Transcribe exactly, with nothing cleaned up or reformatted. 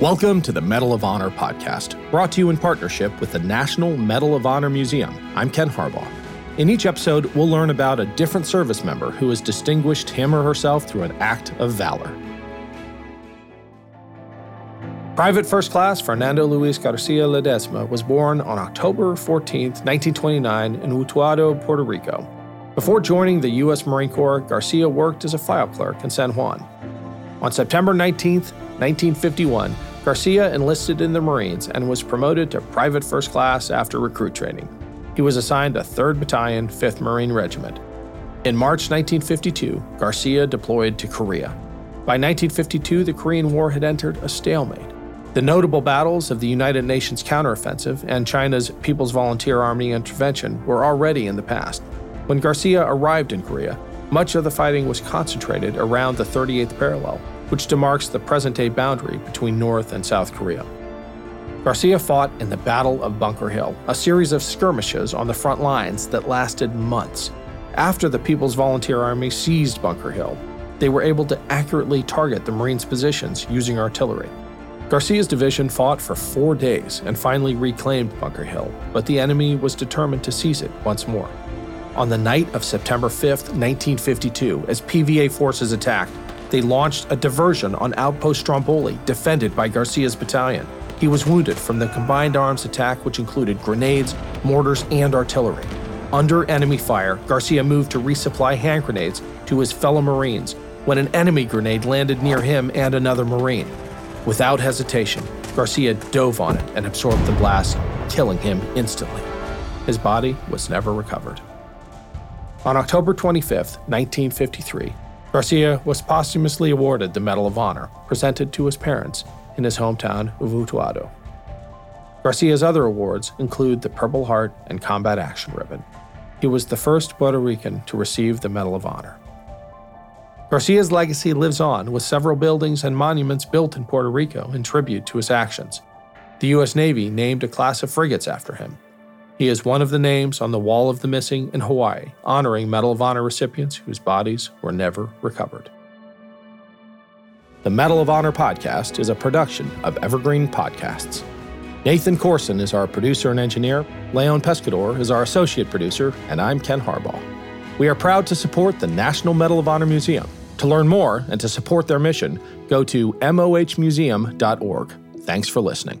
Welcome to the Medal of Honor podcast, brought to you in partnership with the National Medal of Honor Museum. I'm Ken Harbaugh. In each episode, we'll learn about a different service member who has distinguished him or herself through an act of valor. Private First Class Fernando Luis García Ledesma was born on October fourteenth, nineteen twenty-nine in Utuado, Puerto Rico. Before joining the U S Marine Corps, Garcia worked as a file clerk in San Juan. On September nineteenth, nineteen fifty-one, Garcia enlisted in the Marines and was promoted to Private First Class after recruit training. He was assigned to third Battalion, fifth Marine Regiment. In March nineteen fifty-two, Garcia deployed to Korea. By nineteen fifty-two, the Korean War had entered a stalemate. The notable battles of the United Nations counteroffensive and China's People's Volunteer Army intervention were already in the past. When Garcia arrived in Korea, much of the fighting was concentrated around the thirty-eighth parallel, which demarks the present-day boundary between North and South Korea. Garcia fought in the Battle of Bunker Hill, a series of skirmishes on the front lines that lasted months. After the People's Volunteer Army seized Bunker Hill, they were able to accurately target the Marines' positions using artillery. Garcia's division fought for four days and finally reclaimed Bunker Hill, but the enemy was determined to seize it once more. On the night of September fifth, nineteen fifty-two, as P V A forces attacked, they launched a diversion on outpost Stromboli, defended by Garcia's battalion. He was wounded from the combined arms attack, which included grenades, mortars, and artillery. Under enemy fire, Garcia moved to resupply hand grenades to his fellow Marines when an enemy grenade landed near him and another Marine. Without hesitation, Garcia dove on it and absorbed the blast, killing him instantly. His body was never recovered. On October twenty-fifth, nineteen fifty-three, Garcia was posthumously awarded the Medal of Honor, presented to his parents in his hometown of Utuado. Garcia's other awards include the Purple Heart and Combat Action Ribbon. He was the first Puerto Rican to receive the Medal of Honor. Garcia's legacy lives on with several buildings and monuments built in Puerto Rico in tribute to his actions. The U S Navy named a class of frigates after him. He is one of the names on the Wall of the Missing in Hawaii, honoring Medal of Honor recipients whose bodies were never recovered. The Medal of Honor podcast is a production of Evergreen Podcasts. Nathan Corson is our producer and engineer, Leon Pescador is our associate producer, and I'm Ken Harbaugh. We are proud to support the National Medal of Honor Museum. To learn more and to support their mission, go to m o h museum dot org. Thanks for listening.